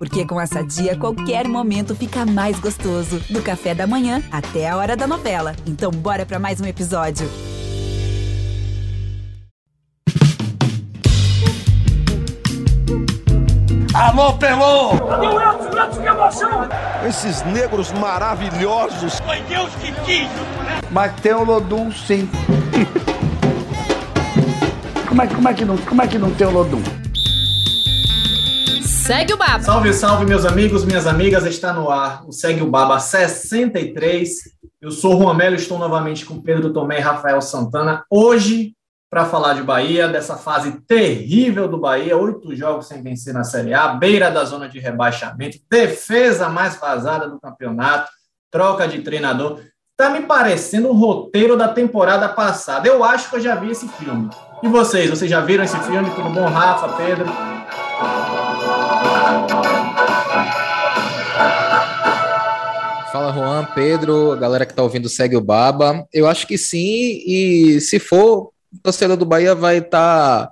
Porque com essa dia, qualquer momento fica mais gostoso. Do café da manhã até a hora da novela. Então bora pra mais um episódio. Alô, Pelô! Meu Deus, que emoção! Esses negros maravilhosos. Foi Deus que quis. Mas tem o Lodum, sim. Como é que não tem o Lodum? Segue o Baba! Salve, salve, meus amigos, minhas amigas, está no ar o Segue o Baba 63. Eu sou o Juan Melo, estou novamente com Pedro Tomé e Rafael Santana. Hoje, para falar de Bahia, dessa fase terrível do Bahia, 8 jogos sem vencer na Série A, beira da zona de rebaixamento, defesa mais vazada do campeonato, troca de treinador. Está me parecendo um roteiro da temporada passada. Eu acho que eu já vi esse filme. E vocês? Vocês já viram esse filme? Tudo bom, Rafa, Pedro? Fala, Juan, Pedro, a galera que está ouvindo Segue o Baba. Eu acho que sim, e se for, o torcedor do Bahia vai estar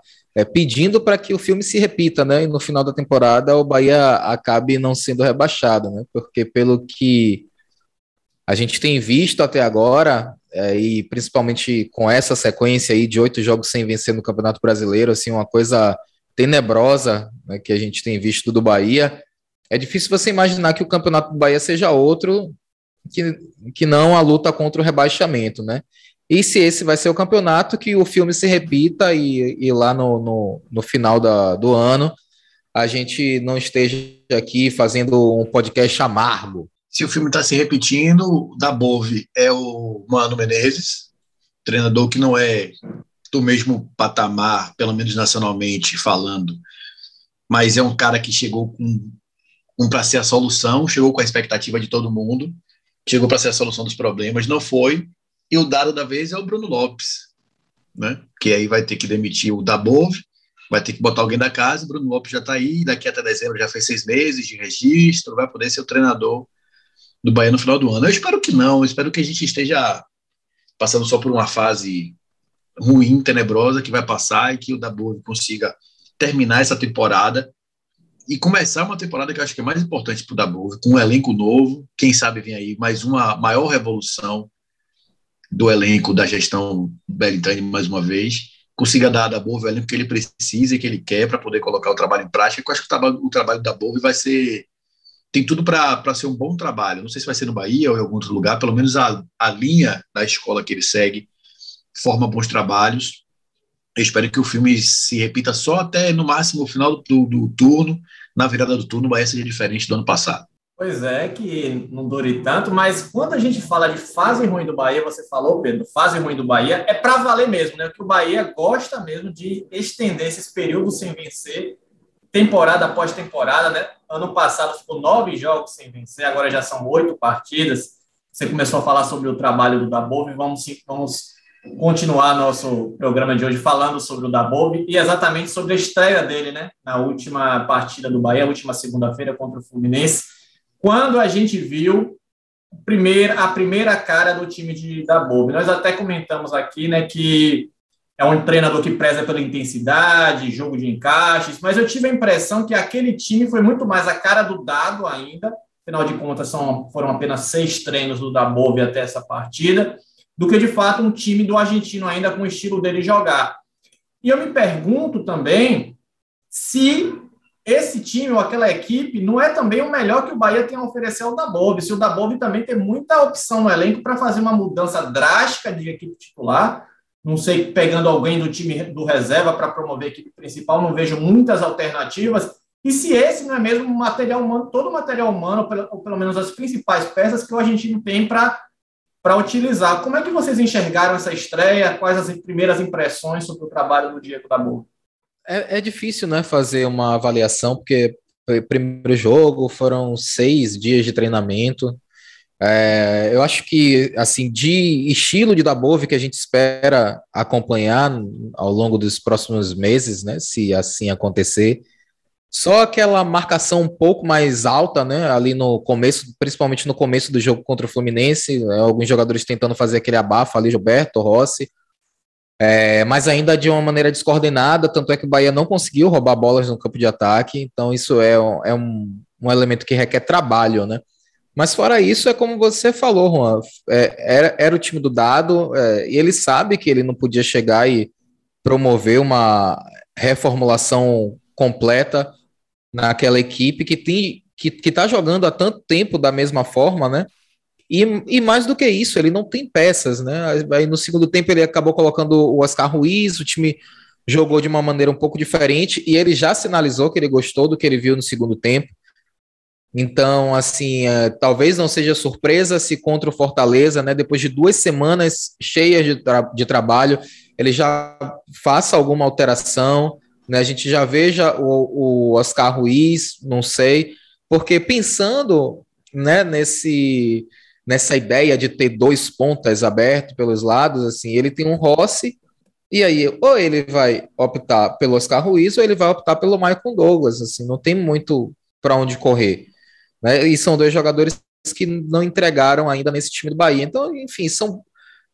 pedindo para que o filme se repita, né? E no final da temporada o Bahia acabe não sendo rebaixado, né? Porque pelo que a gente tem visto até agora, e principalmente com essa sequência aí de 8 jogos sem vencer no Campeonato Brasileiro, assim, uma coisa tenebrosa, né, que a gente tem visto do Bahia, é difícil você imaginar que o Campeonato do Bahia seja outro que não a luta contra o rebaixamento, né? E se esse vai ser o campeonato, que o filme se repita e lá no final do ano a gente não esteja aqui fazendo um podcast amargo. Se o filme está se repetindo, o Dabove é o Mano Menezes, treinador que não é do mesmo patamar, pelo menos nacionalmente falando, mas é um cara que chegou para ser a solução, chegou com a expectativa de todo mundo, chegou para ser a solução dos problemas, não foi. E o dado da vez é o Bruno Lopes, né? Que aí vai ter que demitir o Dabove, vai ter que botar alguém da casa. O Bruno Lopes já está aí, daqui até dezembro já fez 6 meses de registro, vai poder ser o treinador do Bahia no final do ano. Eu espero que não, eu espero que a gente esteja passando só por uma fase ruim, tenebrosa, que vai passar, e que o Dabove consiga terminar essa temporada e começar uma temporada que eu acho que é mais importante para o Dabove, com um elenco novo, quem sabe vem aí mais uma maior revolução do elenco da gestão Belintani, mais uma vez, consiga dar a Dabove o elenco que ele precisa e que ele quer para poder colocar o trabalho em prática. Eu acho que o trabalho da Dabove vai ser... tem tudo para ser um bom trabalho. Não sei se vai ser no Bahia ou em algum outro lugar, pelo menos a linha da escola que ele segue forma bons trabalhos. Eu espero que o filme se repita só até, no máximo, o final do turno. Na virada do turno, o Bahia seja diferente do ano passado. Pois é, que não dure tanto, mas quando a gente fala de fase ruim do Bahia, você falou, Pedro, fase ruim do Bahia, é para valer mesmo, né? Porque o Bahia gosta mesmo de estender esses períodos sem vencer, temporada após temporada, né? Ano passado ficou 9 jogos sem vencer, agora já são 8 partidas. Você começou a falar sobre o trabalho do Dabove, vamos continuar nosso programa de hoje falando sobre o Dabove e exatamente sobre a estreia dele, né? Na última partida do Bahia, última segunda-feira contra o Fluminense, quando a gente viu a primeira cara do time de Dabove. Nós até comentamos aqui, né, que é um treinador que preza pela intensidade, jogo de encaixes, mas eu tive a impressão que aquele time foi muito mais a cara do Dado ainda, afinal de contas foram apenas 6 treinos do Dabove até essa partida, do que de fato um time do argentino ainda com o estilo dele jogar. E eu me pergunto também se esse time ou aquela equipe não é também o melhor que o Bahia tem a oferecer ao Dabove, se o Dabove também tem muita opção no elenco para fazer uma mudança drástica de equipe titular, não sei, pegando alguém do time do reserva para promover a equipe principal, não vejo muitas alternativas, e se esse não é mesmo o material humano, todo o material humano, ou pelo menos as principais peças que o argentino tem para utilizar. Como é que vocês enxergaram essa estreia, quais as primeiras impressões sobre o trabalho do Diego Dabove? É difícil, né, fazer uma avaliação, porque foi o primeiro jogo, foram 6 dias de treinamento. Eu acho que, assim, de estilo de Dabove que a gente espera acompanhar ao longo dos próximos meses, né, se assim acontecer, só aquela marcação um pouco mais alta, né, ali no começo, principalmente no começo do jogo contra o Fluminense, alguns jogadores tentando fazer aquele abafo ali, Gilberto Rossi, mas ainda de uma maneira descoordenada, tanto é que o Bahia não conseguiu roubar bolas no campo de ataque, então isso é um um elemento que requer trabalho, né? Mas fora isso, é como você falou, Juan, era o time do dado, e ele sabe que ele não podia chegar e promover uma reformulação completa naquela equipe que está jogando há tanto tempo da mesma forma, né? E mais do que isso, ele não tem peças, né? Aí no segundo tempo ele acabou colocando o Oscar Ruiz, o time jogou de uma maneira um pouco diferente e ele já sinalizou que ele gostou do que ele viu no segundo tempo. Então, assim, talvez não seja surpresa se contra o Fortaleza, né, depois de 2 semanas cheias de trabalho, ele já faça alguma alteração, né, a gente já veja o Oscar Ruiz, não sei, porque pensando, né, nessa ideia de ter 2 pontas abertos pelos lados, assim, ele tem um Rossi, e aí ou ele vai optar pelo Oscar Ruiz ou ele vai optar pelo Maicon Douglas, assim, não tem muito para onde correr, né? E são 2 jogadores que não entregaram ainda nesse time do Bahia, então, enfim, são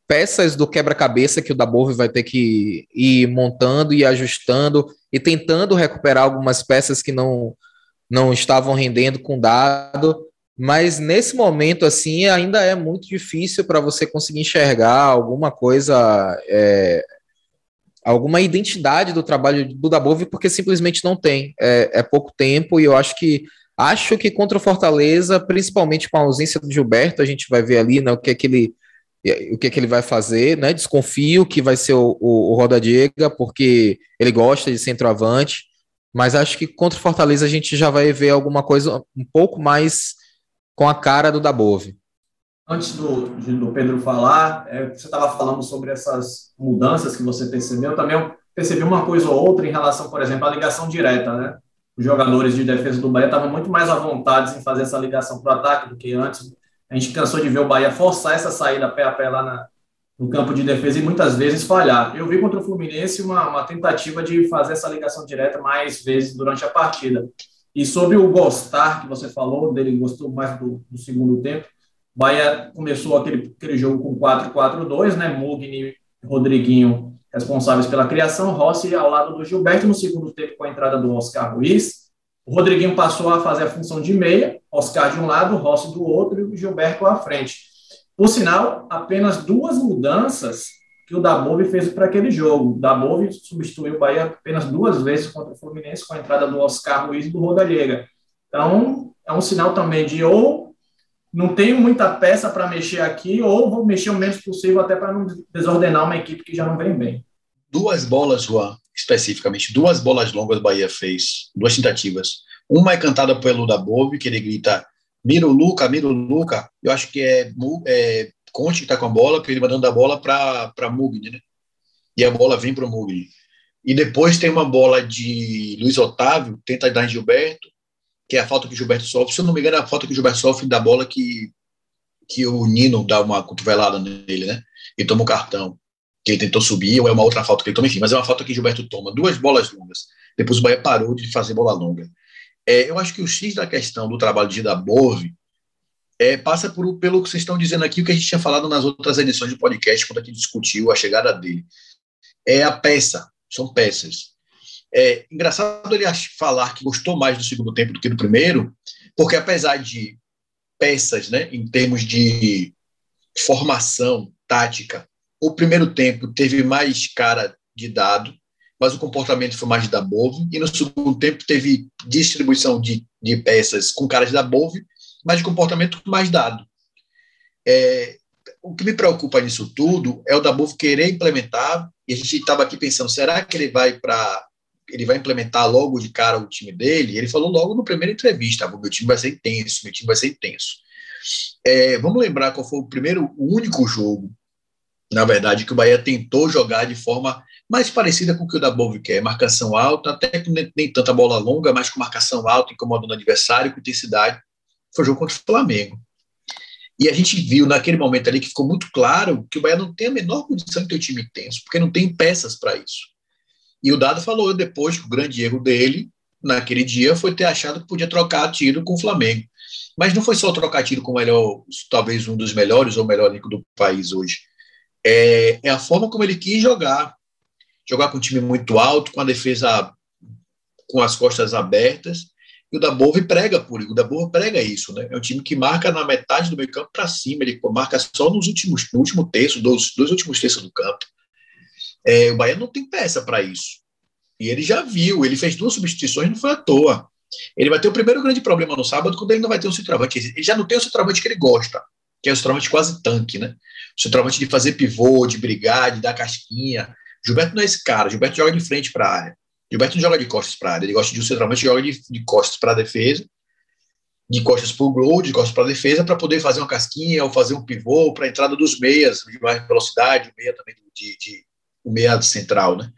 peças do quebra-cabeça que o Dabove vai ter que ir montando e ajustando e tentando recuperar algumas peças que não estavam rendendo com dado, mas nesse momento, assim, ainda é muito difícil para você conseguir enxergar alguma coisa, alguma identidade do trabalho do Dabove, porque simplesmente não tem, é pouco tempo, e eu acho que contra o Fortaleza, principalmente com a ausência do Gilberto, a gente vai ver ali, né, o que é que ele vai fazer, né? Desconfio que vai ser o Rodallega, porque ele gosta de centroavante, mas acho que contra o Fortaleza a gente já vai ver alguma coisa um pouco mais com a cara do Dabove. Antes do Pedro falar, você estava falando sobre essas mudanças que você percebeu. Eu também percebi uma coisa ou outra em relação, por exemplo, à ligação direta, né? Os jogadores de defesa do Bahia estavam muito mais à vontade em fazer essa ligação para o ataque do que antes. A gente cansou de ver o Bahia forçar essa saída pé a pé lá no campo de defesa e muitas vezes falhar. Eu vi contra o Fluminense uma tentativa de fazer essa ligação direta mais vezes durante a partida. E sobre o gostar que você falou, dele gostou mais do segundo tempo, Bahia começou aquele jogo com 4-4-2, né? Mugni, Rodriguinho responsáveis pela criação, Rossi ao lado do Gilberto no segundo tempo com a entrada do Oscar Ruiz. O Rodriguinho passou a fazer a função de meia, Oscar de um lado, Rossi do outro e o Gilberto à frente. Por sinal, apenas 2 mudanças que o Dabove fez para aquele jogo. O Dabove substituiu o Bahia apenas 2 vezes contra o Fluminense com a entrada do Oscar Ruiz e do Rodallega. Então, é um sinal também de ou não tenho muita peça para mexer aqui, ou vou mexer o menos possível até para não desordenar uma equipe que já não vem bem. 2 bolas, Juan, especificamente. 2 bolas longas o Bahia fez, 2 tentativas. Uma é cantada pelo Dabove, que ele grita, mira o Luca, mira o Luca. Eu acho que é Conte que está com a bola, porque ele mandando a bola para Mugni, né? E a bola vem para o Mugni. E depois tem uma bola de Luiz Otávio, tenta dar em Gilberto, que é a falta que o Gilberto sofre. Se eu não me engano, é a falta que o Gilberto sofre da bola que o Nino dá uma cotovelada nele, né? Ele toma um cartão, que ele tentou subir, ou é uma outra falta que ele toma, enfim, mas é uma falta que o Gilberto toma. 2 bolas longas. Depois o Bahia parou de fazer bola longa. Eu acho que o X da questão do trabalho de Dabove passa pelo que vocês estão dizendo aqui, o que a gente tinha falado nas outras edições do podcast, quando a gente discutiu a chegada dele. É a peça, são peças. É engraçado ele falar que gostou mais do segundo tempo do que do primeiro, porque apesar de peças, né, em termos de formação, tática, o primeiro tempo teve mais cara de dado, mas o comportamento foi mais de Dabove, e no segundo tempo teve distribuição de peças com cara de Dabove, mas de comportamento mais dado. O que me preocupa nisso tudo é o Dabove querer implementar, e a gente estava aqui pensando, será que ele vai implementar logo de cara o time dele? Ele falou logo na primeira entrevista, meu time vai ser intenso, meu time vai ser intenso. Vamos lembrar qual foi o único jogo, na verdade, que o Bahia tentou jogar de forma mais parecida com o que o Dabove quer, marcação alta, até que nem tanta bola longa, mas com marcação alta, incomodando o adversário, com intensidade, foi o jogo contra o Flamengo. E a gente viu naquele momento ali que ficou muito claro que o Bahia não tem a menor condição de ter um time intenso, porque não tem peças para isso. E o Dado falou depois que o grande erro dele, naquele dia, foi ter achado que podia trocar tiro com o Flamengo. Mas não foi só trocar tiro com o melhor, talvez um dos melhores ou o melhor elenco do país hoje. É a forma como ele quis jogar. Jogar com um time muito alto, com a defesa com as costas abertas E o Dabove prega por isso, o Dabove prega isso, né? É um time que marca na metade do meio campo para cima, ele marca só no último terço, dois últimos terços do campo. É, o Bahia não tem peça para isso. E ele já viu, ele fez 2 substituições, não foi à toa. Ele vai ter o primeiro grande problema no sábado, quando ele não vai ter um centroavante. Ele já não tem o centroavante que ele gosta, que é o centroavante quase tanque, né? O centroavante de fazer pivô, de brigar, de dar casquinha. Gilberto não é esse cara, Gilberto joga de frente para a área. Gilberto não joga de costas para a área, ele gosta de um centroavante que joga de costas para a defesa, de costas para o gol, de costas para a defesa, para poder fazer uma casquinha ou fazer um pivô para a entrada dos meias, de mais velocidade, meia também o meia central, né?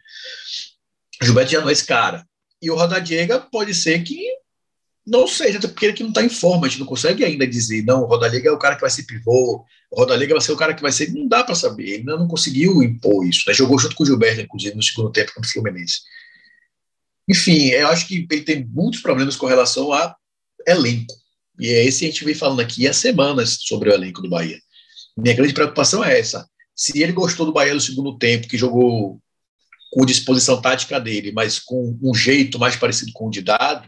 O Gilberto já não é esse cara. E o Rodallega pode ser que não seja, porque ele que não está em forma, a gente não consegue ainda dizer, não, o Rodallega é o cara que vai ser pivô, o Rodallega vai ser o cara que vai ser, não dá para saber, ele ainda não conseguiu impor isso, né? Jogou junto com o Gilberto, inclusive, no segundo tempo contra o Fluminense. Enfim, eu acho que ele tem muitos problemas com relação a elenco, e é esse que a gente vem falando aqui há semanas sobre o elenco do Bahia. Minha grande preocupação é essa, se ele gostou do Bahia no segundo tempo, que jogou com disposição tática dele, mas com um jeito mais parecido com o de Dado,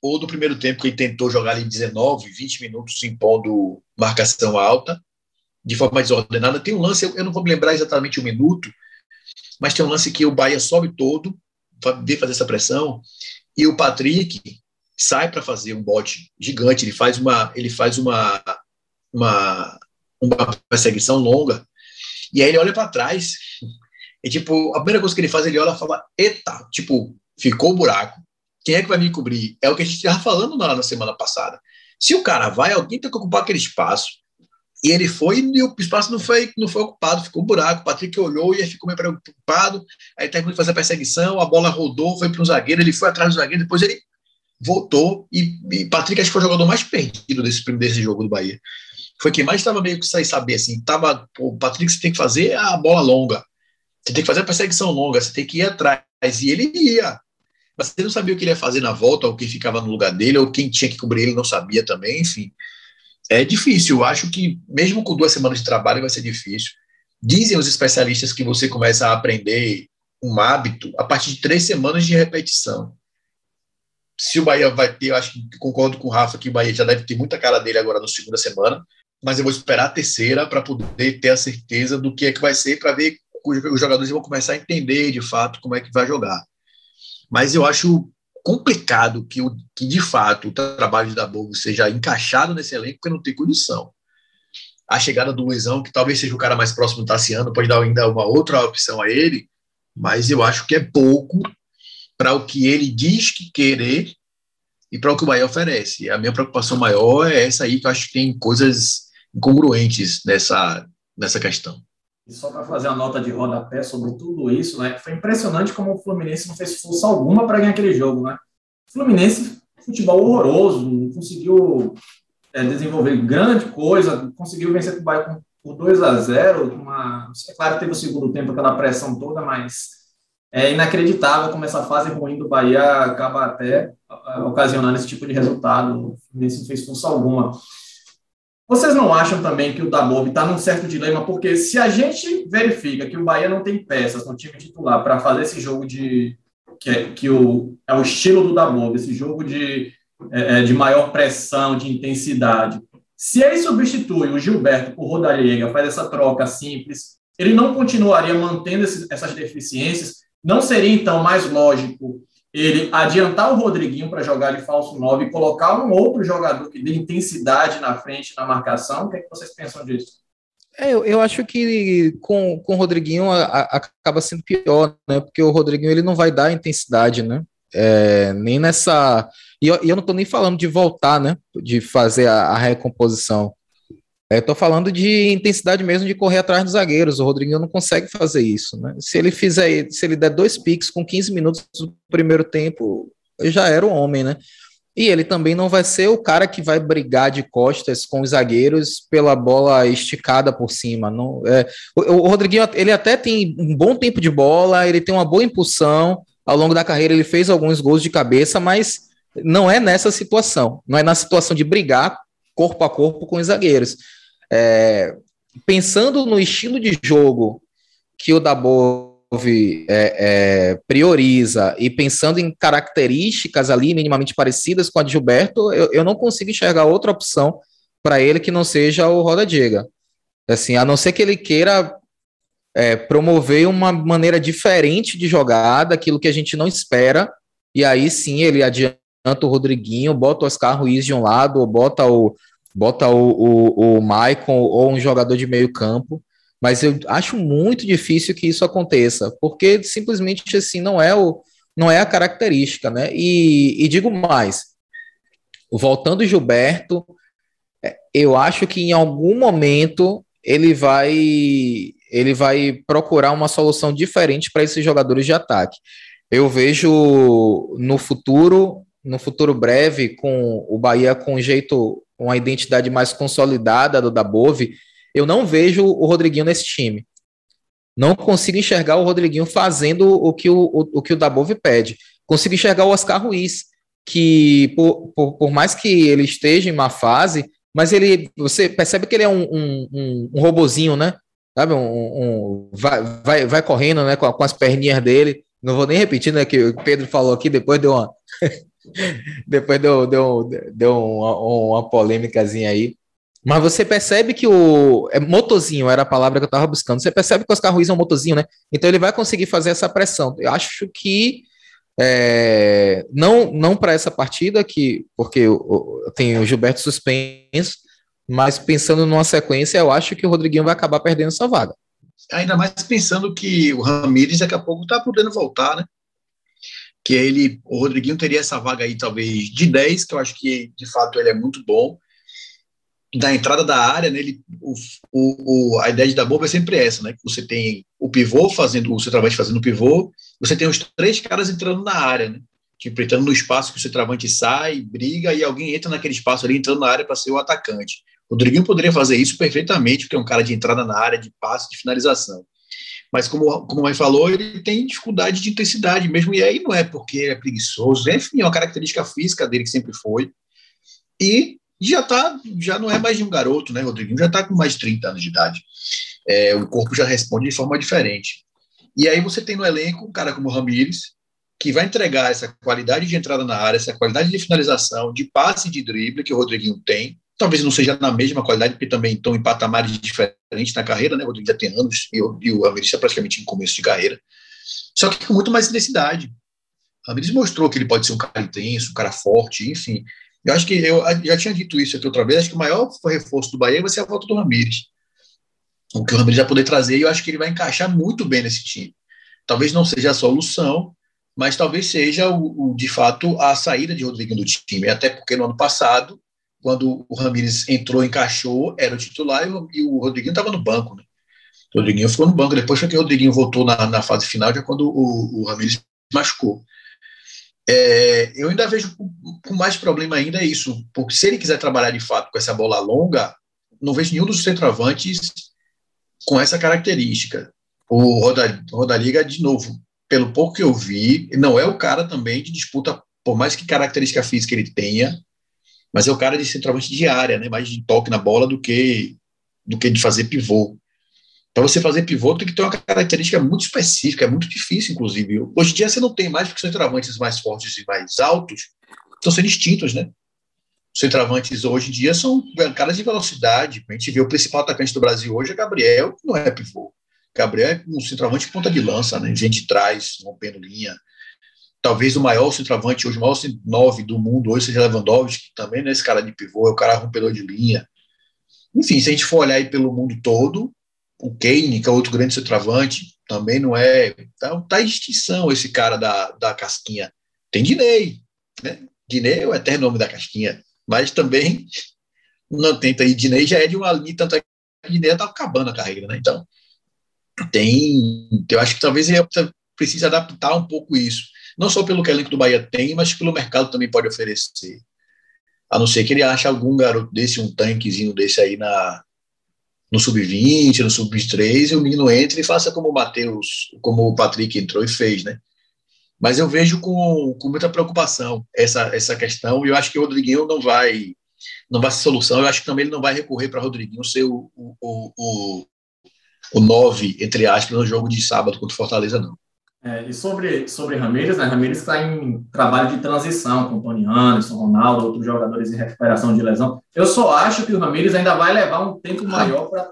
ou do primeiro tempo que ele tentou jogar ali 19, 20 minutos impondo marcação alta, de forma desordenada. Tem um lance, eu não vou me lembrar exatamente o minuto, mas tem um lance que o Bahia sobe todo, vem fazer essa pressão, e o Patrick sai para fazer um bote gigante, ele faz uma perseguição longa, e aí ele olha para trás, e tipo, a primeira coisa que ele faz, ele olha e fala, eita, tipo, ficou o buraco, quem é que vai me cobrir? É o que a gente estava falando na semana passada. Se o cara vai, alguém tem que ocupar aquele espaço. E ele foi e o espaço não foi ocupado, ficou um buraco. O Patrick olhou e ficou meio preocupado. Aí terminou de fazer a perseguição, a bola rodou, foi para um zagueiro, ele foi atrás do zagueiro, depois ele voltou. E Patrick acho que foi o jogador mais perdido desse jogo do Bahia. Foi quem mais estava meio que sem saber, assim. Tava, o Patrick, você tem que fazer a bola longa. Você tem que fazer a perseguição longa, você tem que ir atrás. E ele ia. Mas ele não sabia o que ele ia fazer na volta, ou quem ficava no lugar dele, ou quem tinha que cobrir ele não sabia também, enfim. É difícil, eu acho que mesmo com 2 semanas de trabalho vai ser difícil. Dizem os especialistas que você começa a aprender um hábito a partir de 3 semanas de repetição. Se o Bahia vai ter, eu acho que concordo com o Rafa que o Bahia já deve ter muita cara dele agora na segunda semana, mas eu vou esperar a terceira para poder ter a certeza do que é que vai ser, para ver os jogadores vão começar a entender de fato como é que vai jogar. Mas eu acho complicado que de fato, o trabalho de Dabove seja encaixado nesse elenco, porque não tem condição. A chegada do Luizão, que talvez seja o cara mais próximo do Thaciano, pode dar ainda uma outra opção a ele, mas eu acho que é pouco para o que ele diz que querer e para o que o Bahia oferece. A minha preocupação maior é essa aí, que eu acho que tem coisas incongruentes nessa questão. E só para fazer a nota de rodapé sobre tudo isso, né? Foi impressionante como o Fluminense não fez força alguma para ganhar aquele jogo, né? O Fluminense, futebol horroroso, não conseguiu desenvolver grande coisa, conseguiu vencer o Bahia por 2-0. É claro, teve o segundo tempo, aquela pressão toda, mas é inacreditável como essa fase ruim do Bahia acaba até ocasionando esse tipo de resultado. O Fluminense não fez força alguma. Vocês não acham também que o Dabove está num certo dilema? Porque se a gente verifica que o Bahia não tem peças no time titular para fazer esse jogo que é o estilo do Dabove, esse jogo de maior pressão, de intensidade, se ele substitui o Gilberto por Rodallega, faz essa troca simples, ele não continuaria mantendo essas deficiências? Não seria, então, mais lógico ele adiantar o Rodriguinho para jogar de falso 9 e colocar um outro jogador que dê intensidade na frente, na marcação? O que é que vocês pensam disso? Eu acho que com o Rodriguinho acaba sendo pior, né? Porque o Rodriguinho ele não vai dar intensidade, né? Nem nessa... E eu não estou nem falando de voltar, né? De fazer a recomposição. Estou falando de intensidade mesmo, de correr atrás dos zagueiros. O Rodriguinho não consegue fazer isso, né? Se ele der 2 piques com 15 minutos do primeiro tempo, já era o homem, né? E ele também não vai ser o cara que vai brigar de costas com os zagueiros pela bola esticada por cima. Não, o Rodriguinho ele até tem um bom tempo de bola, ele tem uma boa impulsão. Ao longo da carreira ele fez alguns gols de cabeça, mas não é nessa situação. Não é na situação de brigar corpo a corpo com os zagueiros. Pensando no estilo de jogo que o Dabove prioriza e pensando em características ali minimamente parecidas com a de Gilberto, eu não consigo enxergar outra opção para ele que não seja o Rodallega. Assim, a não ser que ele queira promover uma maneira diferente de jogar, daquilo que a gente não espera, e aí sim ele adianta o Rodriguinho, bota o Oscar Ruiz de um lado, ou bota o Maicon, ou um jogador de meio campo, mas eu acho muito difícil que isso aconteça, porque simplesmente assim não é a característica, né? E digo mais, voltando Gilberto, eu acho que em algum momento ele vai procurar uma solução diferente para esses jogadores de ataque. Eu vejo no futuro breve, com o Bahia com um jeito, uma identidade mais consolidada do Dabove, eu não vejo o Rodriguinho nesse time. Não consigo enxergar o Rodriguinho fazendo o que o Dabove pede. Consigo enxergar o Oscar Ruiz, que por mais que ele esteja em má fase, mas você percebe que ele é um robozinho, né? Sabe? Vai correndo, né? Com as perninhas dele. Não vou nem repetir, né? Que o Pedro falou aqui, depois deu uma... Depois deu uma polêmicazinha aí. Mas você percebe que motozinho era a palavra que eu estava buscando. Você percebe que o Oscar Ruiz é um motozinho, né? Então ele vai conseguir fazer essa pressão. Eu acho que não para essa partida, porque tem o Gilberto suspenso, mas pensando numa sequência, eu acho que o Rodriguinho vai acabar perdendo essa vaga. Ainda mais pensando que o Ramírez daqui a pouco está podendo voltar, né? Que o Rodriguinho teria essa vaga aí, talvez, de 10, que eu acho que, de fato, ele é muito bom. Da entrada da área, né, a ideia de Dabove é sempre essa, né? Que você tem o pivô fazendo, o centroavante fazendo o pivô, você tem os três caras entrando na área, né? Tipo, entrando no espaço que o centroavante sai, briga, e alguém entra naquele espaço ali, entrando na área para ser o atacante. O Rodriguinho poderia fazer isso perfeitamente, porque é um cara de entrada na área, de passe, de finalização. Mas, como o Mãe falou, ele tem dificuldade de intensidade mesmo, e aí não é porque ele é preguiçoso, enfim, é uma característica física dele que sempre foi. E já não é mais de um garoto, né, Rodriguinho? Já está com mais de 30 anos de idade. O corpo já responde de forma diferente. E aí você tem no elenco um cara como o Ramírez, que vai entregar essa qualidade de entrada na área, essa qualidade de finalização, de passe e de drible que o Rodriguinho tem. Talvez não seja na mesma qualidade, porque também estão em patamares diferentes na carreira, né? O Rodrigo já tem anos e o Ramírez está praticamente no começo de carreira. Só que com muito mais intensidade. O Ramírez mostrou que ele pode ser um cara intenso, um cara forte, enfim. Eu acho que eu já tinha dito isso aqui outra vez, acho que o maior reforço do Bahia vai ser a volta do Ramírez. O que o Ramírez vai poder trazer, e eu acho que ele vai encaixar muito bem nesse time. Talvez não seja a solução, mas talvez seja, de fato, a saída de Rodrigo do time. Até porque no ano passado, quando o Ramírez entrou, encaixou, era o titular e o Rodriguinho estava no banco, né? O Rodriguinho ficou no banco, depois foi que o Rodriguinho voltou na fase final, já quando o Ramírez machucou. Eu ainda vejo com mais problema ainda isso, porque se ele quiser trabalhar de fato com essa bola longa, não vejo nenhum dos centroavantes com essa característica. O Rodallega, de novo, pelo pouco que eu vi, não é o cara também de disputa, por mais que característica física ele tenha, mas é o cara de centroavante de área, né? Mais de toque na bola do que de fazer pivô. Para você fazer pivô, tem que ter uma característica muito específica, é muito difícil, inclusive. Hoje em dia você não tem mais, porque os centroavantes mais fortes e mais altos estão sendo extintos, né? Os centroavantes hoje em dia são caras de velocidade. A gente vê o principal atacante do Brasil hoje é Gabriel, que não é pivô. Gabriel é um centroavante ponta de lança, né? Gente de trás, rompendo linha. Talvez o maior centroavante hoje, o maior 9 do mundo hoje seja Lewandowski, que também não é esse cara de pivô, é o cara rompedor de linha. Enfim, se a gente for olhar aí pelo mundo todo, o Kane, que é outro grande centroavante, também não é... Tá em extinção esse cara da casquinha. Tem Dinei, né? Dinei é o eterno nome da casquinha, mas também não tem. Dinei já é de uma linha, tanto é que Dinei tá acabando a carreira, né? Então, eu acho que talvez ele precise adaptar um pouco isso. Não só pelo que o elenco do Bahia tem, mas pelo mercado também pode oferecer. A não ser que ele ache algum garoto desse, um tanquezinho desse aí no sub-20, no sub-3, e o menino entra e faça como o Matheus, como o Patrick entrou e fez, né? Mas eu vejo com muita preocupação essa questão, e eu acho que o Rodriguinho não vai ser solução, eu acho que também ele não vai recorrer para o Rodriguinho ser o o 9, entre aspas, no jogo de sábado contra o Fortaleza, não. E sobre Ramírez, né? Ramírez está em trabalho de transição com Tony Anderson, Ronaldo, outros jogadores em recuperação de lesão. Eu só acho que o Ramírez ainda vai levar um tempo maior para...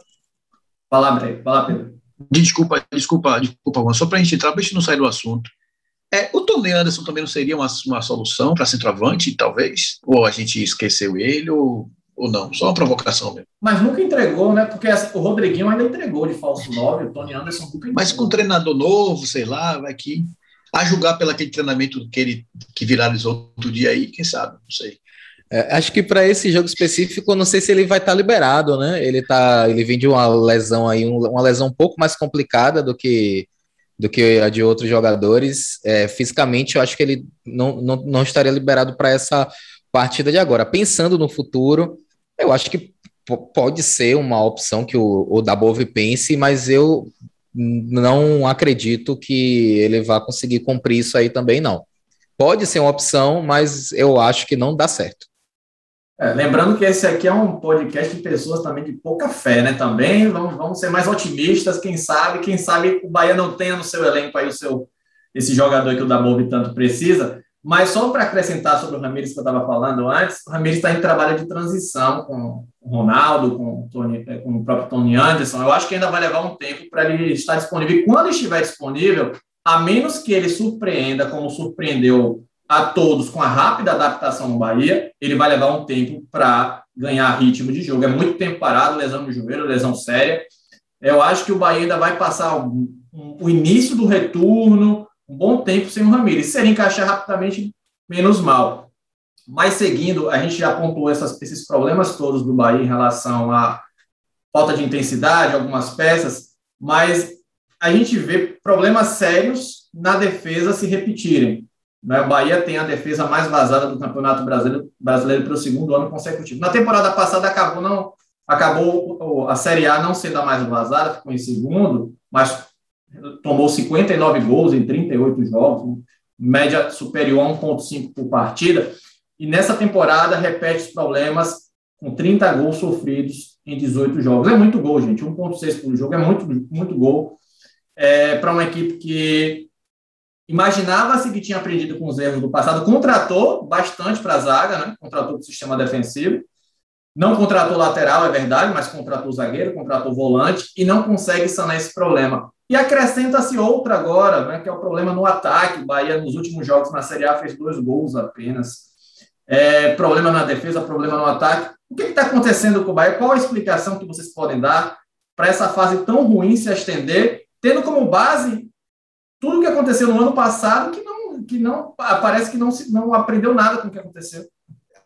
Fala, Pedro. Desculpa, Juan, só para a gente entrar, para a gente não sair do assunto. O Tony Anderson também não seria uma solução para centroavante, talvez? Ou a gente esqueceu ele, ou não? Só uma provocação mesmo. Mas nunca entregou, né? Porque o Rodriguinho ainda entregou de falso 9, o Tony Anderson nunca entregou. Mas com um treinador novo, sei lá, vai que... A julgar pelo aquele treinamento que viralizou outro dia aí, quem sabe, não sei. Acho que para esse jogo específico, não sei se ele vai estar liberado, né? Ele vem de uma lesão aí, uma lesão um pouco mais complicada do que a de outros jogadores. Fisicamente, eu acho que ele não estaria liberado para essa partida de agora. Pensando no futuro, eu acho que pode ser uma opção que o Dabove pense, mas eu não acredito que ele vá conseguir cumprir isso aí também, não. Pode ser uma opção, mas eu acho que não dá certo. Lembrando que esse aqui é um podcast de pessoas também de pouca fé, né? Também vamos ser mais otimistas, quem sabe o Bahia não tenha no seu elenco aí esse jogador que o Dabove tanto precisa. Mas só para acrescentar sobre o Ramírez que eu estava falando antes, o Ramírez está em trabalho de transição com o Ronaldo, com o próprio Tony Anderson. Eu acho que ainda vai levar um tempo para ele estar disponível. E quando estiver disponível, a menos que ele surpreenda, como surpreendeu a todos com a rápida adaptação no Bahia, ele vai levar um tempo para ganhar ritmo de jogo. É muito tempo parado, lesão no joelho, lesão séria. Eu acho que o Bahia ainda vai passar o início do retorno, um bom tempo sem o Ramírez. Se ele encaixar rapidamente, menos mal. Mas seguindo, a gente já apontou esses problemas todos do Bahia em relação à falta de intensidade, algumas peças, mas a gente vê problemas sérios na defesa se repetirem. O Bahia tem a defesa mais vazada do Campeonato Brasileiro para o segundo ano consecutivo. Na temporada passada acabou a Série A não sendo a mais vazada, ficou em segundo, mas tomou 59 gols em 38 jogos, média superior a 1,5 por partida, e nessa temporada repete os problemas com 30 gols sofridos em 18 jogos. É muito gol, gente, 1,6 por jogo, é muito, muito gol. Para uma equipe que imaginava-se que tinha aprendido com os erros do passado, contratou bastante para a zaga, né? Contratou para o sistema defensivo, não contratou lateral, é verdade, mas contratou zagueiro, contratou volante e não consegue sanar esse problema. E acrescenta-se outra agora, né, que é o problema no ataque. O Bahia, nos últimos jogos na Série A, fez 2 gols apenas. Problema na defesa, problema no ataque. O que está acontecendo com o Bahia? Qual a explicação que vocês podem dar para essa fase tão ruim se estender, tendo como base tudo o que aconteceu no ano passado, que não parece que não aprendeu nada com o que aconteceu?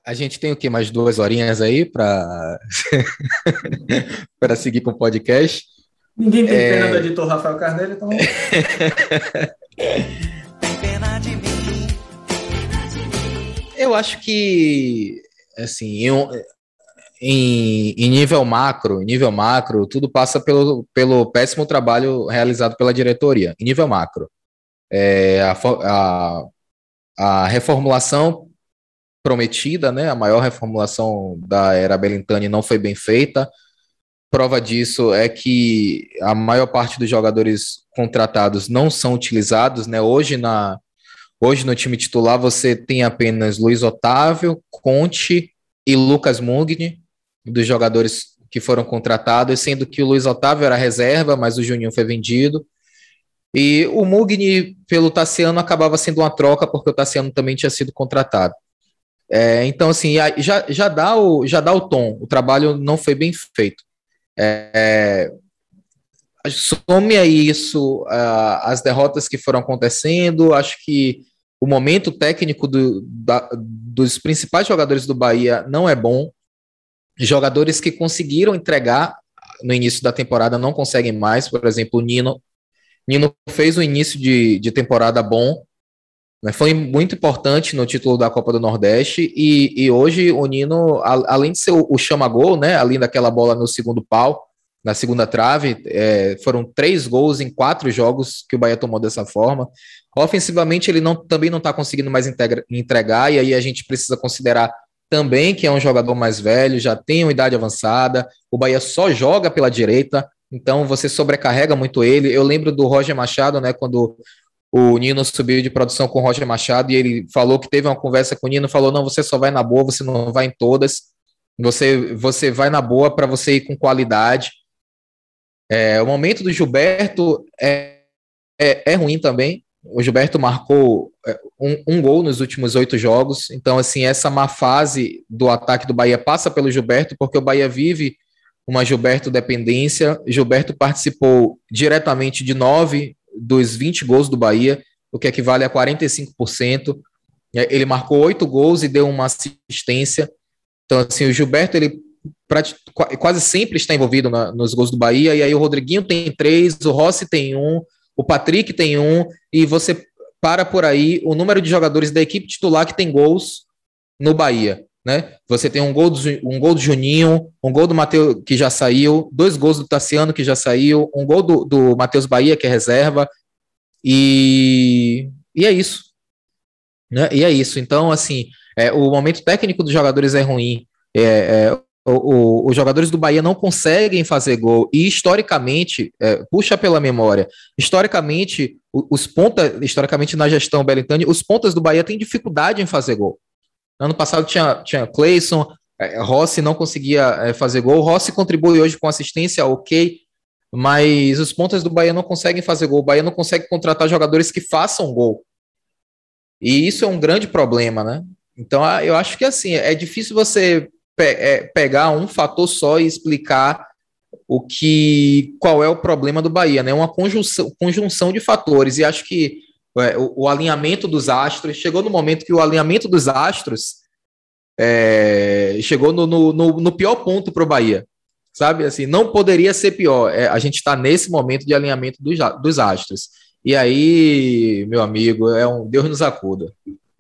A gente tem o quê? Mais 2 horinhas aí para seguir com o podcast? Ninguém tem pena do editor Rafael Carneiro, então... Tem pena de mim. Eu acho que, assim, em nível macro, tudo passa pelo péssimo trabalho realizado pela diretoria. Em nível macro, a reformulação prometida, né, a maior reformulação da era Belintani não foi bem feita. Prova disso é que a maior parte dos jogadores contratados não são utilizados, né? Hoje no time titular você tem apenas Luiz Otávio, Conte e Lucas Mugni, dos jogadores que foram contratados, sendo que o Luiz Otávio era reserva, mas o Juninho foi vendido. E o Mugni, pelo Thaciano, acabava sendo uma troca, porque o Thaciano também tinha sido contratado. Então, assim, já dá o tom. O trabalho não foi bem feito. Some a isso as derrotas que foram acontecendo. Acho que o momento técnico dos principais jogadores do Bahia não é bom. Jogadores que conseguiram entregar no início da temporada não conseguem mais. Por exemplo, o Nino fez um início de temporada bom, né? Foi muito importante no título da Copa do Nordeste, e hoje o Nino, além de ser o chama-gol, né, além daquela bola no segundo pau, na segunda trave, foram 3 gols em 4 jogos que o Bahia tomou dessa forma. Ofensivamente ele também não está conseguindo mais entregar, e aí a gente precisa considerar também que é um jogador mais velho, já tem uma idade avançada. O Bahia só joga pela direita, Então você sobrecarrega muito ele. Eu lembro do Roger Machado, né, quando o Nino subiu de produção com o Roger Machado e ele falou que teve uma conversa com o Nino, falou, não, você só vai na boa, você não vai em todas, você vai na boa para você ir com qualidade. O momento do Gilberto é ruim também. O Gilberto marcou um gol nos últimos 8 jogos, então assim, essa má fase do ataque do Bahia passa pelo Gilberto, porque o Bahia vive uma Gilberto dependência. Gilberto participou diretamente de 9 dos 20 gols do Bahia, o que equivale a 45%. Ele marcou 8 gols e deu uma assistência. Então, assim, o Gilberto ele quase sempre está envolvido nos gols do Bahia. E aí o Rodriguinho tem 3, o Rossi tem 1, o Patrick tem 1, e você para por aí o número de jogadores da equipe titular que tem gols no Bahia, né? Você tem um gol do Juninho, um gol do Matheus, que já saiu, 2 gols do Thaciano, que já saiu, um gol do Matheus Bahia, que é reserva, e é isso, né? E é isso. Então, assim, o momento técnico dos jogadores é ruim, os jogadores do Bahia não conseguem fazer gol, e historicamente, puxa pela memória, historicamente, historicamente na gestão Belintani, os pontas do Bahia têm dificuldade em fazer gol. Ano passado tinha Cleison, Rossi não conseguia fazer gol. Rossi contribui hoje com assistência, ok, mas os pontas do Bahia não conseguem fazer gol. O Bahia não consegue contratar jogadores que façam gol. E isso é um grande problema, né? Então, eu acho que assim, é difícil você pegar um fator só e explicar qual é o problema do Bahia, né? Uma conjunção de fatores. E acho que o alinhamento dos astros, chegou no momento que o alinhamento dos astros chegou no pior ponto para o Bahia, sabe, assim, não poderia ser pior. A gente está nesse momento de alinhamento dos astros, e aí, meu amigo, Deus nos acuda.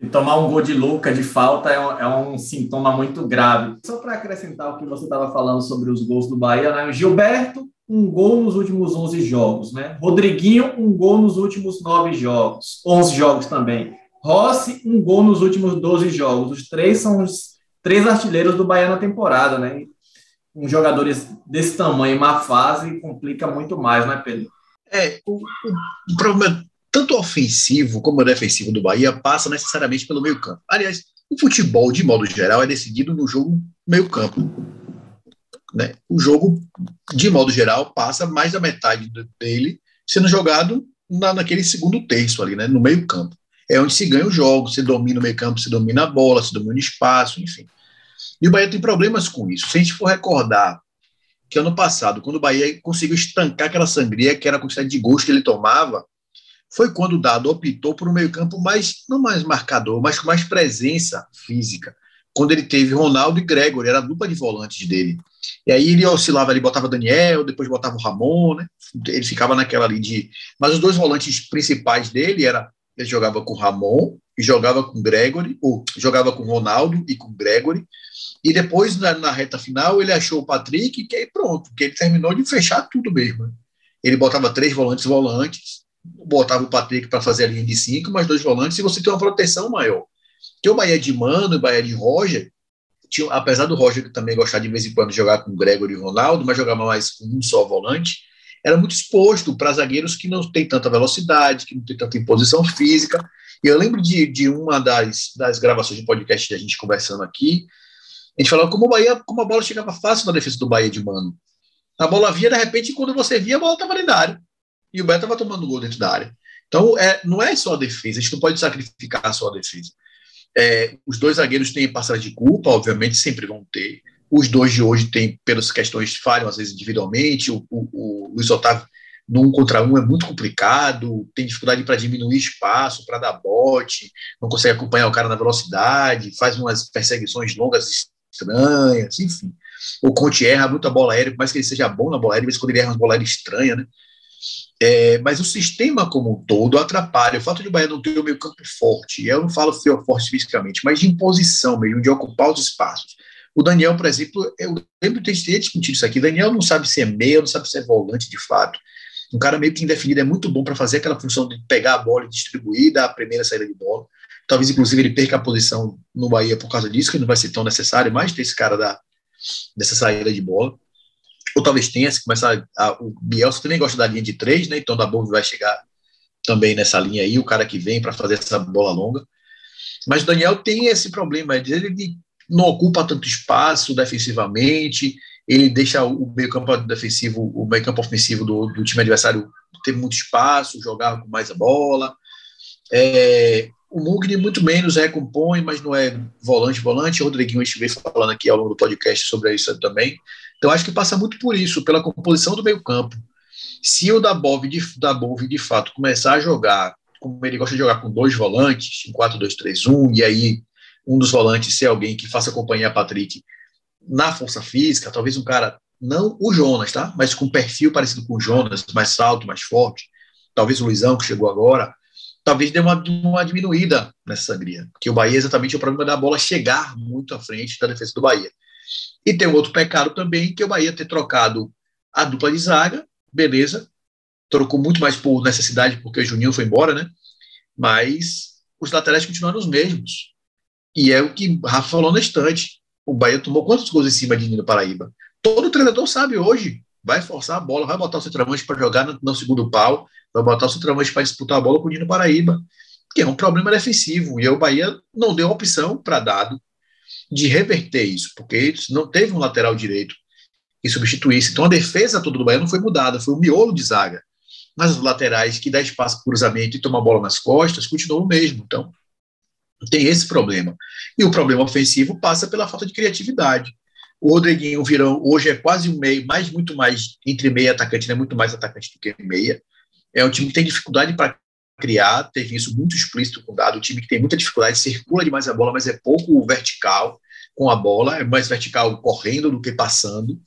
E tomar um gol de Luca de falta é um sintoma muito grave. Só para acrescentar o que você estava falando sobre os gols do Bahia, né? Gilberto, 1 gol nos últimos 11 jogos, né? Rodriguinho, 1 gol nos últimos 9 jogos, 11 jogos também. Rossi, 1 gol nos últimos 12 jogos. Os 3 são os 3 artilheiros do Bahia na temporada, né? Um jogador desse tamanho, má fase, complica muito mais, né, Pedro? O problema tanto ofensivo como defensivo do Bahia passa necessariamente pelo meio campo. Aliás, o futebol, de modo geral, é decidido no jogo meio campo, né? O jogo, de modo geral, passa mais da metade dele sendo jogado naquele segundo terço ali, né? No meio campo. É onde se ganha o jogo, se domina o meio campo, se domina a bola, se domina o espaço, enfim. E o Bahia tem problemas com isso. Se a gente for recordar que ano passado, quando o Bahia conseguiu estancar aquela sangria, que era a quantidade de gols que ele tomava, foi quando o Dado optou por um meio-campo não mais marcador, mas com mais presença física. Quando ele teve Ronaldo e Gregory, era a dupla de volantes dele. E aí ele oscilava, ele botava Daniel, depois botava o Ramon, né? Ele ficava naquela ali de... Mas os 2 volantes principais dele era... Ele jogava com o Ramon e jogava com o Gregory, ou jogava com o Ronaldo e com o Gregory. E depois, na reta final, ele achou o Patrick, que aí pronto, que ele terminou de fechar tudo mesmo, né? Ele botava 3 volantes, botava o Patrick para fazer a linha de 5, mais 2 volantes, e você tem uma proteção maior. Porque o Bahia de Mano e o Bahia de Roger, apesar do Roger também gostar de vez em quando de jogar com o Gregory e o Ronaldo, mas jogava mais com um só volante, era muito exposto para zagueiros que não tem tanta velocidade, que não tem tanta imposição física. E eu lembro de uma das gravações de podcast da gente conversando aqui, a gente falava como a bola chegava fácil na defesa do Bahia de Mano. A bola vinha, de repente, quando você via, a bola estava na área. E o Bahia estava tomando gol dentro da área. Então, não é só a defesa, a gente não pode sacrificar só a defesa. Os 2 zagueiros têm parcela de culpa, obviamente, sempre vão ter. Os 2 de hoje têm, pelas questões, falham às vezes individualmente. O Luiz Otávio, no 1 contra 1, é muito complicado, tem dificuldade para diminuir espaço, para dar bote, não consegue acompanhar o cara na velocidade, faz umas perseguições longas estranhas, enfim. O Conte erra muita bola aérea, por mais que ele seja bom na bola aérea, mas quando ele erra uma bola aérea estranha, né? Mas o sistema como um todo atrapalha. O fato de o Bahia não ter o meio campo forte, eu não falo forte fisicamente, mas de imposição mesmo, de ocupar os espaços. O Daniel, por exemplo, eu lembro de ter discutido isso aqui, o Daniel não sabe ser meia, não sabe ser volante de fato. Um cara meio que indefinido, é muito bom para fazer aquela função de pegar a bola e distribuir, dar a primeira saída de bola. Talvez, inclusive, ele perca a posição no Bahia por causa disso, que não vai ser tão necessário mais ter esse cara dessa saída de bola. ou talvez tenha, se começar o Bielsa também gosta da linha de três, né? Então o Dabove vai chegar também nessa linha aí, o cara que vem para fazer essa bola longa. Mas o Daniel tem esse problema, ele não ocupa tanto espaço defensivamente, ele deixa o meio-campo defensivo, o meio-campo ofensivo do time adversário ter muito espaço, jogar com mais a bola. O Mugni muito menos recompõe, mas não é volante. O Rodriguinho esteve falando aqui ao longo do podcast sobre isso também. Então acho que passa muito por isso, pela composição do meio-campo. Se o Dabove de fato começar a jogar, como ele gosta de jogar com dois volantes, em 4-2-3-1, e aí um dos volantes ser alguém que faça companhia a Patrick na força física, talvez um cara, não o Jonas, tá? Mas com um perfil parecido com o Jonas, mais alto, mais forte, talvez o Luizão que chegou agora, talvez dê uma diminuída nessa sangria, porque o Bahia exatamente é o problema da bola chegar muito à frente da defesa do Bahia. E tem um outro pecado também, que é o Bahia ter trocado a dupla de zaga, beleza, trocou muito mais por necessidade, porque o Juninho foi embora, né? Mas os laterais continuaram os mesmos. E é o que Rafa falou na estante. O Bahia tomou quantos gols em cima de Nino Paraíba? Todo treinador sabe hoje. Vai forçar a bola, vai botar o centroavante para jogar no segundo pau, vai botar o centroavante para disputar a bola com o Nino Paraíba, que é um problema defensivo. E o Bahia não deu opção para Dado de reverter isso, porque não teve um lateral direito que substituísse. Então a defesa toda do Bahia não foi mudada, foi um miolo de zaga. Mas os laterais que dá espaço para o cruzamento e toma a bola nas costas continuam o mesmo. Então tem esse problema. E o problema ofensivo passa pela falta de criatividade. O Rodriguinho virou, hoje é quase um meio, mas muito mais entre meia e atacante, né? Muito mais atacante do que meia. É um time que tem dificuldade para criar, teve isso muito explícito com o Dado, um time que tem muita dificuldade, circula demais a bola, mas é pouco vertical com a bola, é mais vertical correndo do que passando.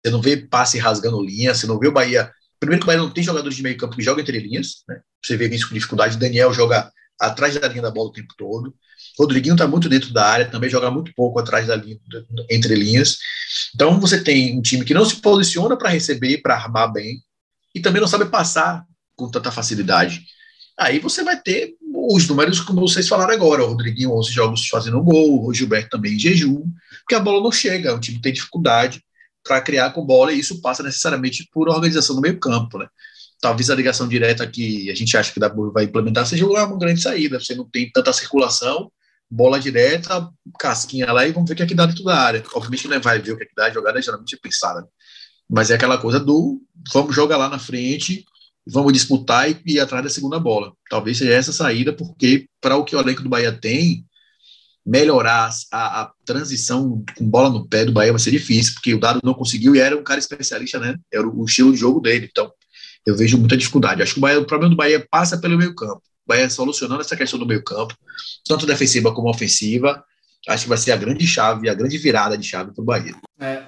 Você não vê passe rasgando linha, você não vê o Bahia... Primeiro que o Bahia não tem jogadores de meio campo que jogam entre linhas, né? Você vê isso com dificuldade, o Daniel joga atrás da linha da bola o tempo todo. O Rodriguinho está muito dentro da área, também joga muito pouco atrás da linha, entre linhas. Então você tem um time que não se posiciona para receber, para armar bem, e também não sabe passar com tanta facilidade. Aí você vai ter os números como vocês falaram agora, o Rodriguinho 11 jogos fazendo um gol, o Gilberto também em jejum, porque a bola não chega, o time tem dificuldade para criar com bola, e isso passa necessariamente por organização do meio campo, né? Talvez a ligação direta que a gente acha que o Dabove vai implementar seja uma grande saída, você não tem tanta circulação, bola direta, casquinha lá e vamos ver o que é que dá dentro da área. Obviamente não vai ver o que é que dá, a jogada geralmente é pensada. Mas é aquela coisa do vamos jogar lá na frente, vamos disputar e ir atrás da segunda bola. Talvez seja essa saída, porque para o que o elenco do Bahia tem, melhorar a transição com bola no pé do Bahia vai ser difícil, porque o Dado não conseguiu e era um cara especialista, né? Era o estilo de jogo dele, então eu vejo muita dificuldade. Acho que o problema do Bahia passa pelo meio campo. O Bahia solucionando essa questão do meio campo, tanto defensiva como ofensiva, acho que vai ser a grande chave, a grande virada de chave para o Bahia.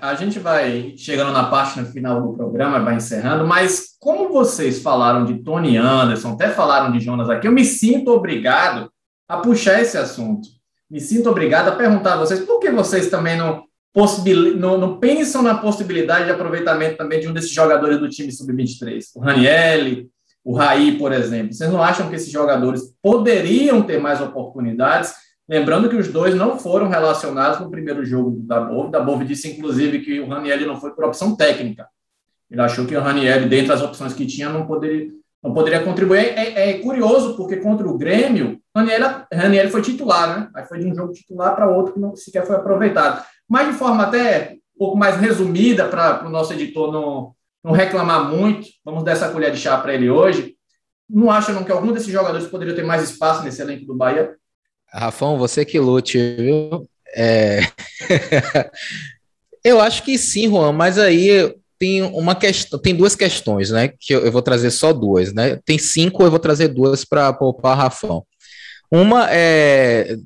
A gente vai chegando na parte no final do programa, vai encerrando, mas como vocês falaram de Tony Anderson, até falaram de Jonas aqui, eu me sinto obrigado a puxar esse assunto. Me sinto obrigado a perguntar a vocês por que vocês também não pensam na possibilidade de aproveitamento também de um desses jogadores do time sub-23, o Raniele, o Raí, por exemplo. Vocês não acham que esses jogadores poderiam ter mais oportunidades? Lembrando que os dois não foram relacionados no primeiro jogo do Dabove. Dabove disse, inclusive, que o Ranieri não foi por opção técnica. Ele achou que o Ranieri, dentre as opções que tinha, não poderia contribuir. É curioso, porque contra o Grêmio, Ranieri foi titular, né? Aí foi de um jogo titular para outro que não sequer foi aproveitado. Mas de forma até um pouco mais resumida, para o nosso editor não reclamar muito, vamos dar essa colher de chá para ele hoje. Não acham não, que algum desses jogadores poderia ter mais espaço nesse elenco do Bahia? Rafão, você que lute, viu? Eu acho que sim, Juan, mas aí tem uma questão, tem duas questões, né? Que eu vou trazer só duas, né? Tem cinco, eu vou trazer duas para poupar Rafão. Uma é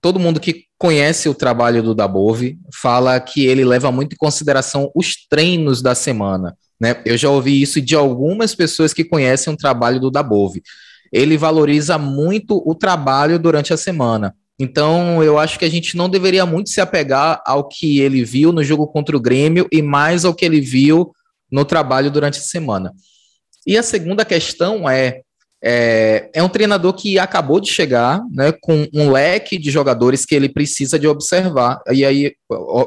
todo mundo que conhece o trabalho do Dabove fala que ele leva muito em consideração os treinos da semana. Né? Eu já ouvi isso de algumas pessoas que conhecem o trabalho do Dabove. Ele valoriza muito o trabalho durante a semana. Então, eu acho que a gente não deveria muito se apegar ao que ele viu no jogo contra o Grêmio e mais ao que ele viu no trabalho durante a semana. E a segunda questão é É um treinador que acabou de chegar, né, com um leque de jogadores que ele precisa de observar, e aí,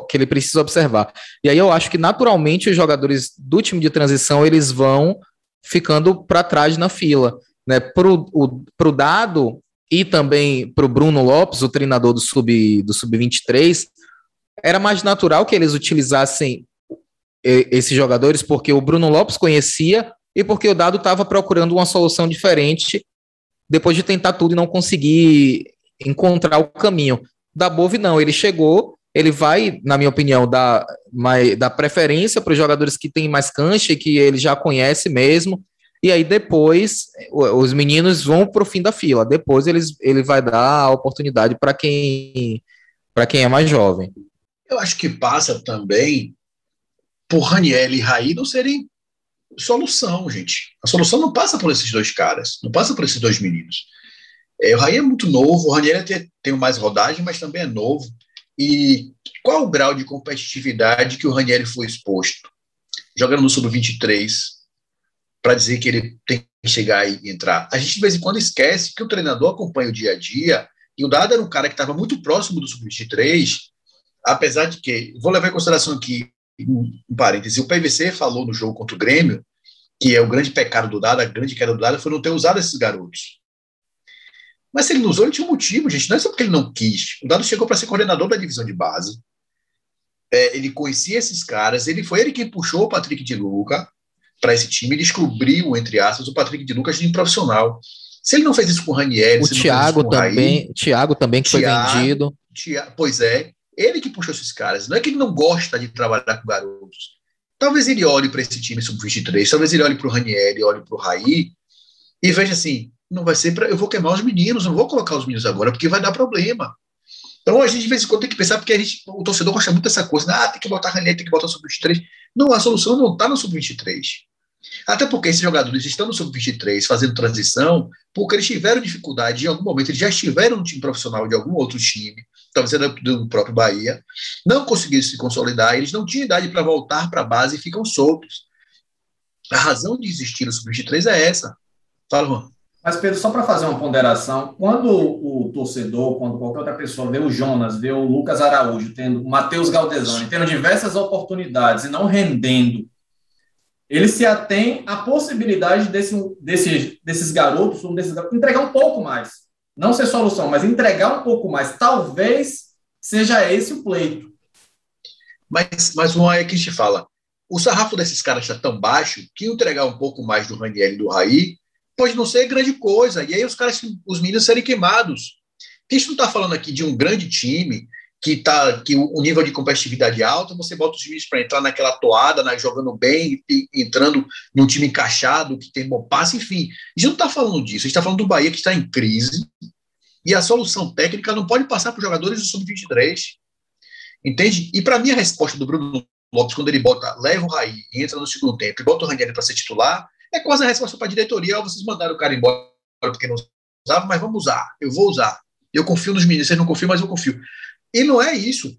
que ele precisa observar. E aí eu acho que naturalmente os jogadores do time de transição eles vão ficando para trás na fila, né? Pro Dado e também para o Bruno Lopes, o treinador do Sub-23, era mais natural que eles utilizassem esses jogadores, porque o Bruno Lopes conhecia e porque o Dado estava procurando uma solução diferente depois de tentar tudo e não conseguir encontrar o caminho. Dabove não, ele chegou, ele vai, na minha opinião, dar preferência para os jogadores que têm mais cancha e que ele já conhece mesmo, e aí depois os meninos vão para o fim da fila, depois ele vai dar a oportunidade para quem é mais jovem. Eu acho que passa também por Raniele e Raí não serem solução, gente. A solução não passa por esses dois caras, não passa por esses dois meninos. O Raí é muito novo, o Ranieri tem mais rodagem, mas também é novo. E qual o grau de competitividade que o Ranieri foi exposto? Jogando no Sub-23, para dizer que ele tem que chegar e entrar. A gente, de vez em quando, esquece que o treinador acompanha o dia a dia, e o Dado era um cara que estava muito próximo do Sub-23, apesar de que, vou levar em consideração aqui, um parêntese, o PVC falou no jogo contra o Grêmio, que é o grande pecado do Dado, a grande queda do Dado foi não ter usado esses garotos. Mas se ele não usou, ele tinha um motivo, gente, não é só porque ele não quis. O Dado chegou para ser coordenador da divisão de base, ele conhecia esses caras, foi ele quem puxou o Patrick de Luca para esse time, ele descobriu, entre aspas, o Patrick de Luca de um profissional. Se ele não fez isso com o Ranieri, o Thiago também, que foi vendido. Pois é. Ele que puxou esses caras. Não é que ele não gosta de trabalhar com garotos. Talvez ele olhe para esse time sub-23, talvez ele olhe para o Ranieri, olhe para o Raí e veja assim, não vai ser eu vou queimar os meninos, não vou colocar os meninos agora, porque vai dar problema. Então a gente de vez em quando tem que pensar, porque o torcedor gosta muito dessa coisa, tem que botar Ranieri, tem que botar sub-23. Não, a solução não está no sub-23. Até porque esses jogadores estão no sub-23 fazendo transição, porque eles tiveram dificuldade em algum momento, eles já estiveram no time profissional de algum outro time, talvez era do próprio Bahia, não conseguiram se consolidar, eles não tinham idade para voltar para a base e ficam soltos. A razão de existir no Sub-23 é essa. Fala, Juan. Mas, Pedro, só para fazer uma ponderação, quando o torcedor, quando qualquer outra pessoa vê o Jonas, vê o Lucas Araújo, tendo o Matheus Galdesani, tendo diversas oportunidades e não rendendo, ele se atém à possibilidade desses garotos, entregar um pouco mais. Não ser solução, mas entregar um pouco mais. Talvez seja esse o pleito. Mas uma é que a gente fala. O sarrafo desses caras está tão baixo que entregar um pouco mais do Ranieri e do Raí pode não ser grande coisa. E aí os meninos serem queimados. A gente não está falando aqui de um grande time que o nível de competitividade é alto, você bota os meninos para entrar naquela toada, jogando bem, entrando num time encaixado, que tem bom passe, enfim. A gente não está falando disso, a gente está falando do Bahia que está em crise, e a solução técnica não pode passar para os jogadores do Sub-23. Entende? E para mim a resposta do Bruno Lopes, quando ele leva o Raí, entra no segundo tempo e bota o Ranieri para ser titular, é quase a resposta para a diretoria, vocês mandaram o cara embora porque não usava, mas vamos usar, eu vou usar. Eu confio nos meninos, vocês não confiam, mas eu confio. E não é isso.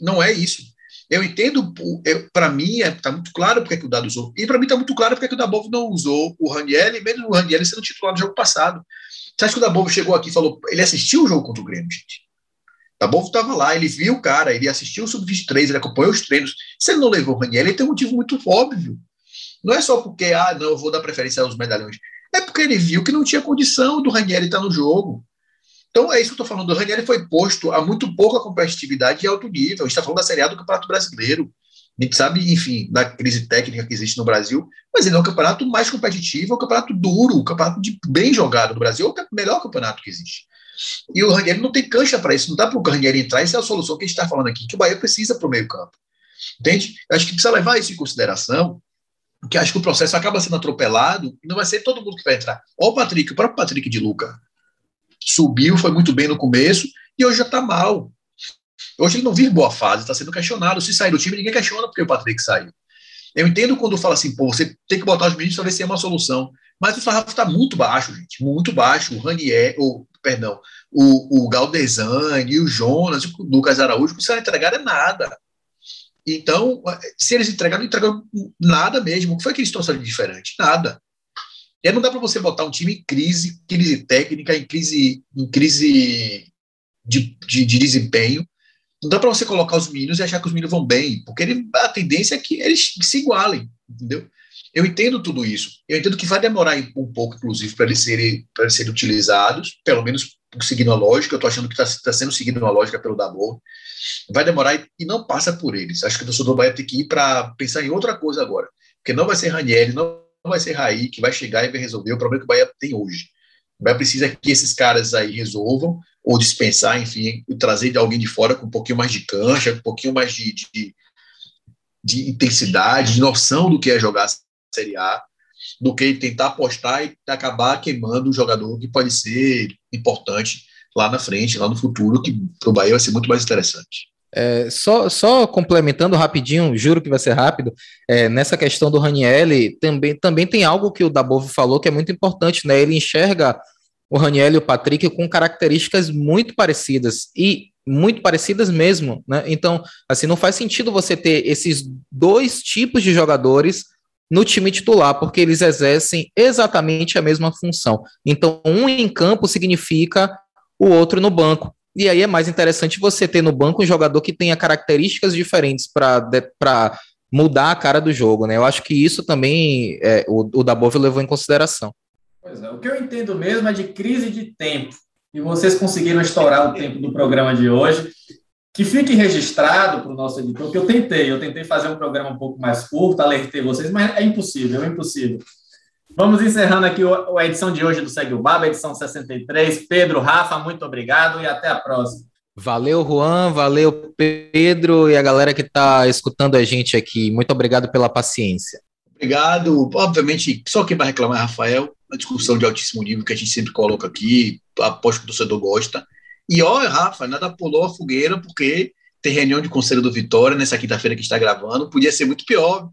Não é isso. Eu entendo, para mim, está muito claro porque que o Dado usou. E para mim está muito claro porque que o Dabove não usou o Ranieri, mesmo o Ranieri sendo titular do jogo passado. Você acha que o Dabove chegou aqui e falou... Ele assistiu o jogo contra o Grêmio, gente. O Dabove estava lá, ele viu o cara, ele assistiu o Sub-23, ele acompanhou os treinos. Se ele não levou o Ranieri, ele tem um motivo muito óbvio. Não é só porque, eu vou dar preferência aos medalhões. É porque ele viu que não tinha condição do Ranieri estar no jogo. Então, é isso que eu estou falando. O Ranieri foi posto a muito pouca competitividade e alto nível. A gente está falando da Série A do Campeonato Brasileiro. A gente sabe, enfim, da crise técnica que existe no Brasil, mas ele é o campeonato mais competitivo, é o campeonato duro, o campeonato bem jogado do Brasil, é o melhor campeonato que existe. E o Ranieri não tem cancha para isso, não dá para o Ranieri entrar. Essa é a solução que a gente está falando aqui, que o Bahia precisa para o meio campo. Entende? Acho que precisa levar isso em consideração, porque acho que o processo acaba sendo atropelado e não vai ser todo mundo que vai entrar. Olha o próprio Patrick de Luca. Subiu, foi muito bem no começo e hoje já está mal. Hoje ele não vive boa fase, está sendo questionado. Se sair do time, ninguém questiona porque o Patrick saiu. Eu entendo quando fala assim, você tem que botar os meninos para ver se é uma solução. Mas o sarrafo está muito baixo, gente, muito baixo. O Ranieri, o Galdesani, o Jonas, o Lucas Araújo, não precisa entregar nada. Então, se eles entregaram, não entregaram nada mesmo. O que foi que eles trouxeram de diferente? Nada. E aí não dá para você botar um time em crise técnica, em crise de desempenho. Não dá para você colocar os meninos e achar que os meninos vão bem, porque a tendência é que eles se igualem, entendeu? Eu entendo tudo isso. Eu entendo que vai demorar um pouco, inclusive, para eles serem utilizados, pelo menos seguindo a lógica. Eu estou achando que está sendo seguido uma lógica pelo Dabove. Vai demorar e não passa por eles. Acho que o torcedor do Bahia tem que ir para pensar em outra coisa agora, porque não vai ser Ranieri, não vai ser Raí que vai chegar e vai resolver o problema que o Bahia tem hoje. O Bahia precisa que esses caras aí resolvam, ou dispensar, enfim, trazer de alguém de fora com um pouquinho mais de cancha, com um pouquinho mais de intensidade, de noção do que é jogar Série A, do que tentar apostar e acabar queimando um jogador que pode ser importante lá na frente, lá no futuro, que para o Bahia vai ser muito mais interessante. Só complementando rapidinho, juro que vai ser rápido, nessa questão do Ranieri, também tem algo que o Dabove falou que é muito importante, né? Ele enxerga o Ranieri e o Patrick com características muito parecidas, e muito parecidas mesmo, né? Então, assim, não faz sentido você ter esses dois tipos de jogadores no time titular, porque eles exercem exatamente a mesma função. Então, um em campo significa o outro no banco. E aí é mais interessante você ter no banco um jogador que tenha características diferentes para mudar a cara do jogo, né? Eu acho que isso também o Dabove levou em consideração. Pois é, o que eu entendo mesmo é de crise de tempo. E vocês conseguiram estourar o tempo do programa de hoje. Que fique registrado para o nosso editor, que eu tentei fazer um programa um pouco mais curto, alertei vocês, mas é impossível. Vamos encerrando aqui a edição de hoje do Segue o Baba, edição 63. Pedro, Rafa, muito obrigado e até a próxima. Valeu, Juan, valeu, Pedro e a galera que está escutando a gente aqui. Muito obrigado pela paciência. Obrigado. Obviamente, só quem vai reclamar é Rafael, uma discussão de altíssimo nível que a gente sempre coloca aqui, aposto que o torcedor gosta. E, Rafa, nada pulou a fogueira porque tem reunião de Conselho do Vitória nessa quinta-feira que está gravando. Podia ser muito pior,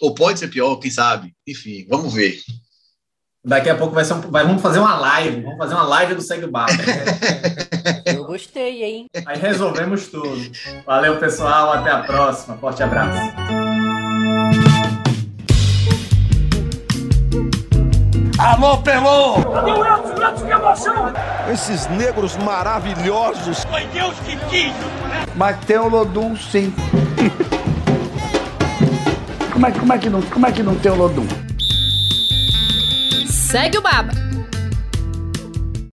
ou pode ser pior, quem sabe. Enfim, vamos ver. Daqui a pouco vamos fazer uma live. Vamos fazer uma live do Segue o Baba. Eu gostei, hein? Aí resolvemos tudo. Valeu, pessoal. Até a próxima. Forte abraço. Alô, Pelô! Meu Deus, que emoção! Esses negros maravilhosos. Foi Deus que quis. Mas tem o Lodum, sim. Como é que não tem o Lodum? Segue o Baba.